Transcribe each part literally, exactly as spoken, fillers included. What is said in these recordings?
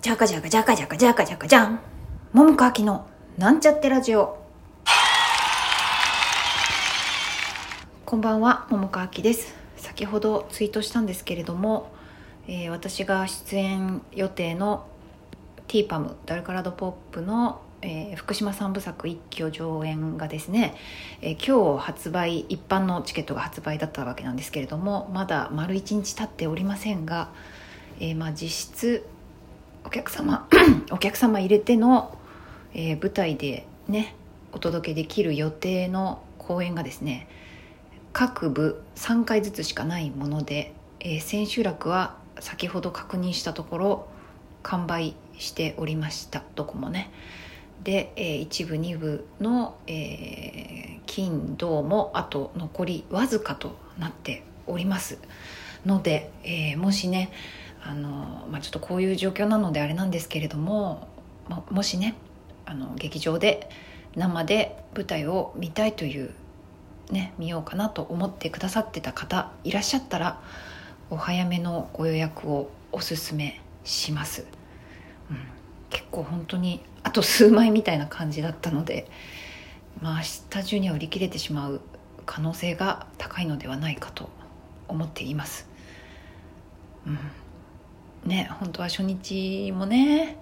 ジャカジャカジャカジャカジャカジャカジャン、桃佳秋のなんちゃってラジオ。こんばんは、桃佳秋です。先ほどツイートしたんですけれども、えー、私が出演予定の ティーパム ダルカラドポップの、えー、福島三部作一挙上演がですね、えー、今日発売、一般のチケットが発売だったわけなんですけれども、まだ丸一日経っておりませんが、えーまあ、実質お客様お客様入れての、えー、舞台でねお届けできる予定の公演がですね、各部さんかいずつしかないもので、えー、千秋楽は先ほど確認したところ完売しておりました。どこもね。で、えー、いちぶにぶの、えー、金土もあと残りわずかとなっておりますので、えー、もしねあのまあ、ちょっとこういう状況なのであれなんですけれども、ま、もしねあの劇場で生で舞台を見たいというね見ようかなと思ってくださってた方いらっしゃったら、お早めのご予約をおすすめします、うん、結構本当にあと数枚みたいな感じだったので、まあ、明日中には売り切れてしまう可能性が高いのではないかと思っています、うんね、本当は初日もね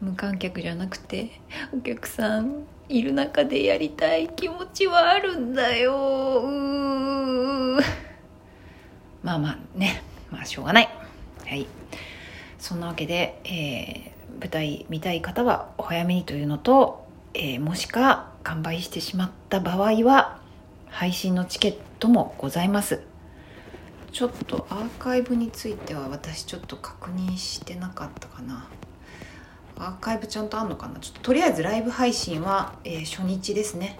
無観客じゃなくてお客さんいる中でやりたい気持ちはあるんだよ。うまあまあね、まあしょうがない、はい、そんなわけで、えー、舞台見たい方はお早めにというのと、えー、もしか完売してしまった場合は配信のチケットもございます。ちょっとアーカイブについては私ちょっと確認してなかったかな。アーカイブちゃんとあんのかな。ちょっととりあえずライブ配信は、えー、初日ですね。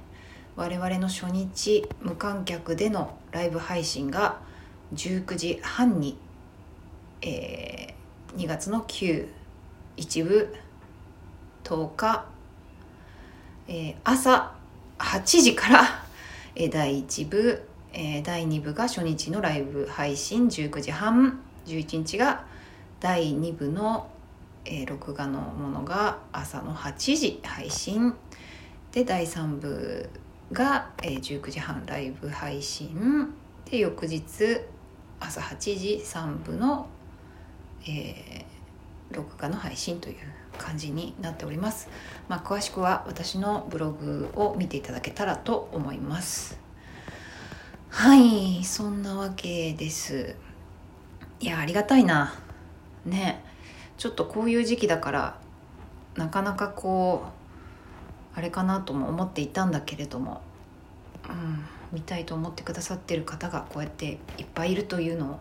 我々の初日無観客でのライブ配信がじゅうくじはんに、えー、にがつのきゅう、一部とおか、えー、朝はちじから、えー、だいいち部だいに部が初日のライブ配信じゅうくじはん、じゅういちにちがだいに部の、えー、録画のものが朝のはちじ配信で、だいさん部が、えー、じゅうくじはんライブ配信で、翌日朝はちじさん部の、えー、録画の配信という感じになっております、まあ、詳しくは私のブログを見ていただけたらと思います。はい、そんなわけです。いや、ありがたいな。ね、ちょっとこういう時期だから、なかなかこう、あれかなとも思っていたんだけれども、うん、見たいと思ってくださってる方がこうやっていっぱいいるというのを、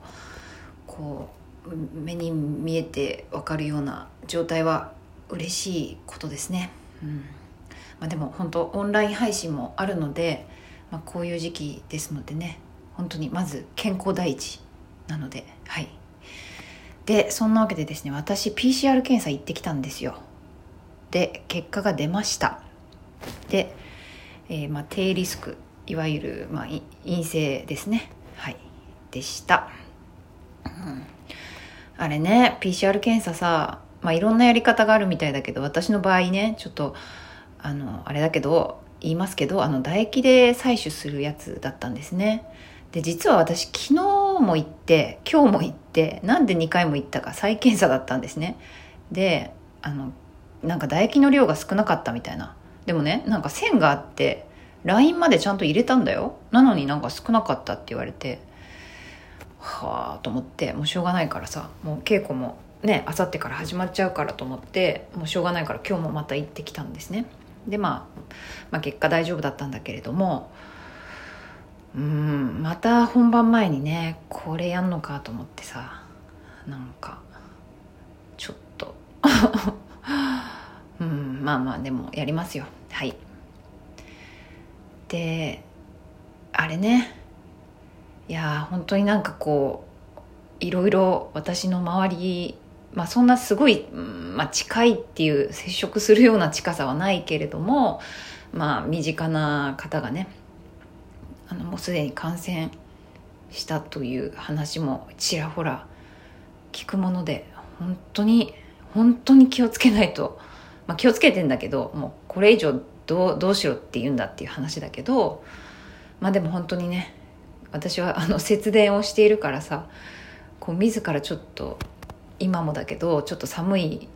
こう、目に見えてわかるような状態は嬉しいことですね。うん。まあでも本当、オンライン配信もあるので、まあ、こういう時期ですのでね、本当にまず健康第一なので、はい。で、そんなわけでですね、私 ピーシーアール 検査行ってきたんですよ。で、結果が出ました。で、えー、まあ低リスク、いわゆる、まあ、陰性ですね。はい、でした。うん、あれね、ピーシーアール 検査さ、まあいろんなやり方があるみたいだけど、私の場合ね、ちょっとあのあれだけど。言いますけど、あの唾液で採取するやつだったんですね。で、実は私昨日も行って今日も行って、なんでにかいも行ったか再検査だったんですね。で、あのなんか唾液の量が少なかったみたいな。でもね、なんか線があってラインまでちゃんと入れたんだよ。なのになんか少なかったって言われて、はぁと思って、もうしょうがないからさ、もう稽古もねあさってから始まっちゃうからと思って、もうしょうがないから今日もまた行ってきたんですね。で、まあ、まあ結果大丈夫だったんだけれども、うーん、また本番前にねこれやんのかと思ってさ、なんかちょっとうん、まあまあでもやりますよ。はい。で、あれね、いや本当になんかこういろいろ私の周り、まあ、そんなすごい、まあ、近いっていう接触するような近さはないけれども、まあ、身近な方がねあのもうすでに感染したという話もちらほら聞くもので、本当に本当に気をつけないと、まあ、気をつけてんだけど、もうこれ以上どう、どうしろって言うんだっていう話だけど、まあでも本当にね、私はあの節電をしているからさ、こう自らちょっと今もだけどちょっと寒い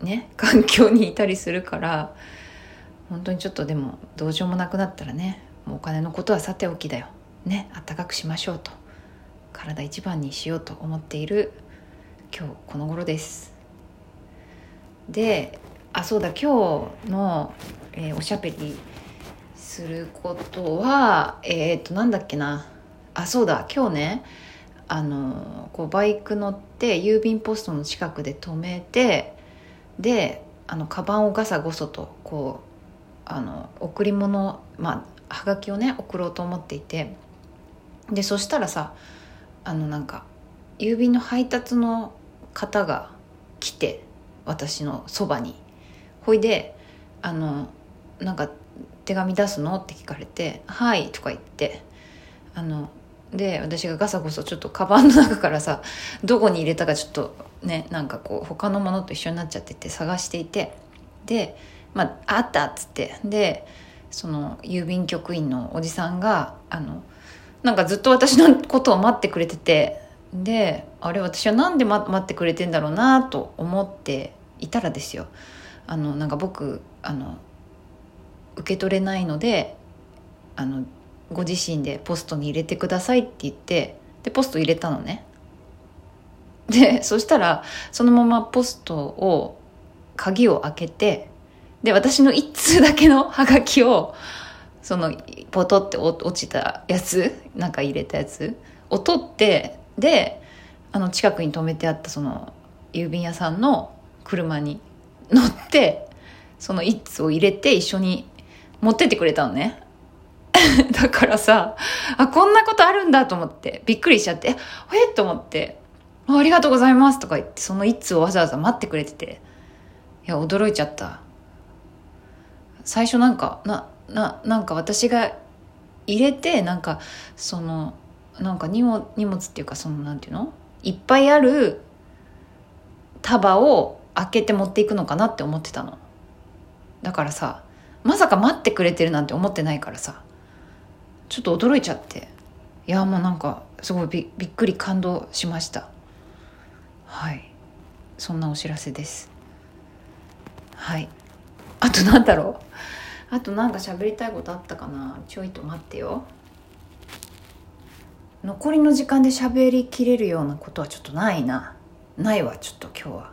ね環境にいたりするから、本当にちょっとでもどうしようもなくなったらね、もうお金のことはさておきだよね、あったかくしましょうと、体一番にしようと思っている今日この頃です。で、あ、そうだ、今日の、えー、おしゃべりすることはえー、っとなんだっけなあ、そうだ、今日ね、あのこうバイク乗って郵便ポストの近くで止めて、であのカバンをガサゴソとこうあの贈り物、まあはがきをね送ろうと思っていて、でそしたらさ、あのなんか郵便の配達の方が来て、私のそばに、ほいであのなんか手紙出すのって聞かれて、はいとか言って、あので私がガサゴソちょっとカバンの中からさ、どこに入れたかちょっとね、なんかこう他のものと一緒になっちゃってて探していて、で、まあ、あったっつって、でその郵便局員のおじさんがあのなんかずっと私のことを待ってくれてて、であれ私はなんで待ってくれてんだろうなと思っていたらですよ、あのなんか僕あの受け取れないので、あのご自身でポストに入れてくださいって言って、でポスト入れたのね。でそしたらそのままポストを鍵を開けて、で私の一通だけのハガキをそのポトって落ちたやつ、なんか入れたやつを取って、であの近くに止めてあったその郵便屋さんの車に乗って、その一通を入れて一緒に持ってってくれたのね。だからさ、あ、こんなことあるんだと思ってびっくりしちゃって、えっと思って、 あ, ありがとうございますとか言って、その一通をわざわざ待ってくれてて、いや驚いちゃった。最初なんかなななんか私が入れて、なんかそのなんか荷物荷物っていうか、そのなんていうの、いっぱいある束を開けて持っていくのかなって思ってたの。だからさ、まさか待ってくれてるなんて思ってないからさ、ちょっと驚いちゃって、いやもうなんかすごい び, びっくり感動しました。はい、そんなお知らせです。はい、あとなんだろう、あとなんか喋りたいことあったかな。ちょいと待ってよ。残りの時間で喋りきれるようなことはちょっとないなないわ、ちょっと今日は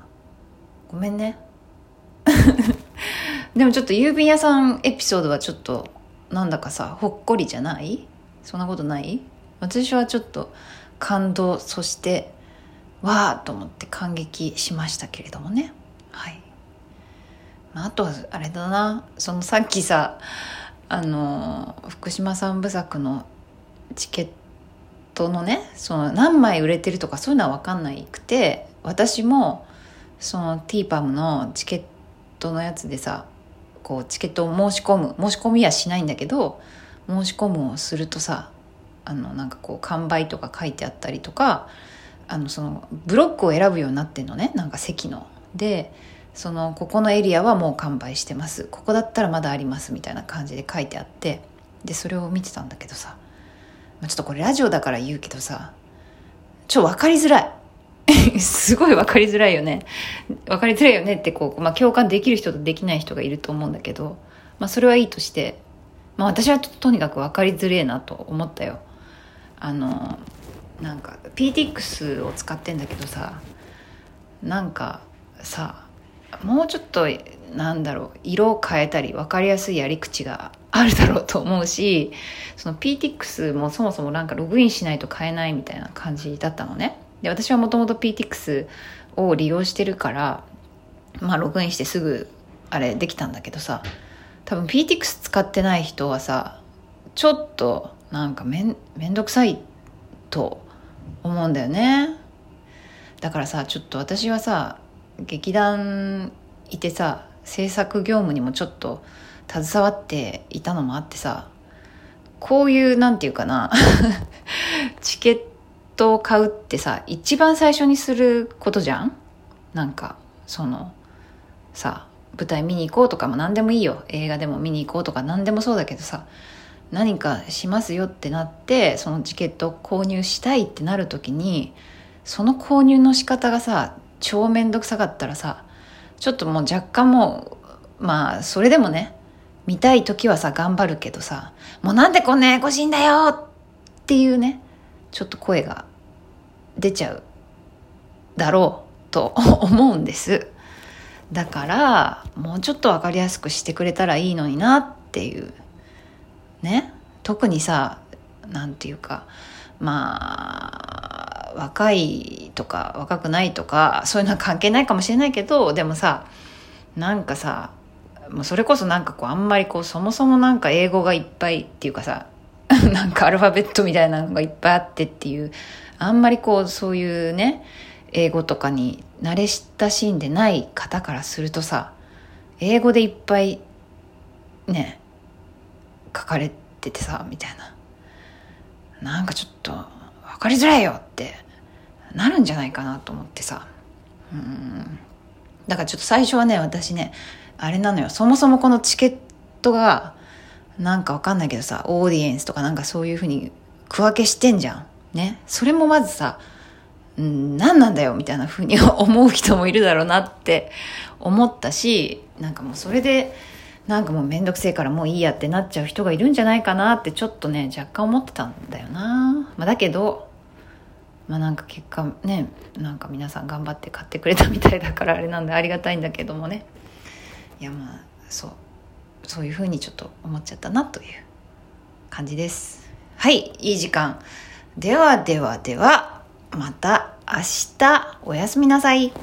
ごめんね。でもちょっと郵便屋さんエピソードはちょっとなんだかさ、ほっこりじゃない？そんなことない？私はちょっと感動、そしてわーと思って感激しましたけれどもね。はい、まあ、あとはあれだな、そのさっきさ、あの福島三部作のチケットのね、その何枚売れてるとかそういうのは分かんないくて、私もその ティーパム のチケットのやつでさ、こうチケットを申し込む申し込みはしないんだけど、申し込むをするとさ、あのなんかこう完売とか書いてあったりとか、あのそのブロックを選ぶようになってんのね、なんか席ので、そのここのエリアはもう完売してます、ここだったらまだありますみたいな感じで書いてあって、でそれを見てたんだけどさ、まあ、ちょっとこれラジオだから言うけどさ、ちょっと分かりづらい。すごい分かりづらいよね分かりづらいよねってこう、まあ、共感できる人とできない人がいると思うんだけど、まあ、それはいいとして、まあ、私は と, とにかく分かりづれえなと思ったよ。あのなんか ピーティーエックス を使ってんだけどさ、なんかさ、もうちょっとなんだろう、色を変えたり分かりやすいやり口があるだろうと思うし、その ピーティーエックス もそもそもなんかログインしないと買えないみたいな感じだったのね。で私はもともと ピーティーエックス を利用してるから、まあ、ログインしてすぐあれできたんだけどさ、多分 ピーティーエックス 使ってない人はさ、ちょっとなんかめん、めんどくさいと思うんだよね。だからさ、ちょっと私はさ、劇団いてさ、制作業務にもちょっと携わっていたのもあってさ、こういうなんていうかなチケットを買うってさ、一番最初にすることじゃん。なんかそのさ、舞台見に行こうとかも何でもいいよ、映画でも見に行こうとか何でもそうだけどさ、何かしますよってなってそのチケットを購入したいってなるときに、その購入の仕方がさ超めんどくさかったらさ、ちょっともう若干もう、まあそれでもね見たいときはさ頑張るけどさ、もうなんでこんなややこしいんだよっていうね、ちょっと声が出ちゃうだろうと思うんです。だからもうちょっと分かりやすくしてくれたらいいのになっていうね。特にさ、なんていうか、まあ若いとか若くないとかそういうのは関係ないかもしれないけど、でもさ、なんかさ、もうそれこそなんかこうあんまりこうそもそもなんか英語がいっぱいっていうかさなんかアルファベットみたいなのがいっぱいあってっていう、あんまりこうそういうね英語とかに慣れ親しんでない方からするとさ、英語でいっぱいね書かれててさみたいな、なんかちょっと分かりづらいよってなるんじゃないかなと思ってさ、うーん、だからちょっと最初はね、私ねあれなのよ、そもそもこのチケットがなんか分かんないけどさ、オーディエンスとかなんかそういうふうに区分けしてんじゃんね。それもまずさ、何なんだよみたいな風に思う人もいるだろうなって思ったし、なんかもうそれでなんかもうめんどくせえからもういいやってなっちゃう人がいるんじゃないかなってちょっとね若干思ってたんだよな、まあ、だけど、まあ、なんか結果ね、なんか皆さん頑張って買ってくれたみたいだからあれなんでありがたいんだけどもね、いやまあそうそういう風にちょっと思っちゃったなという感じです。はい、いい時間ではではではまた明日、おやすみなさい。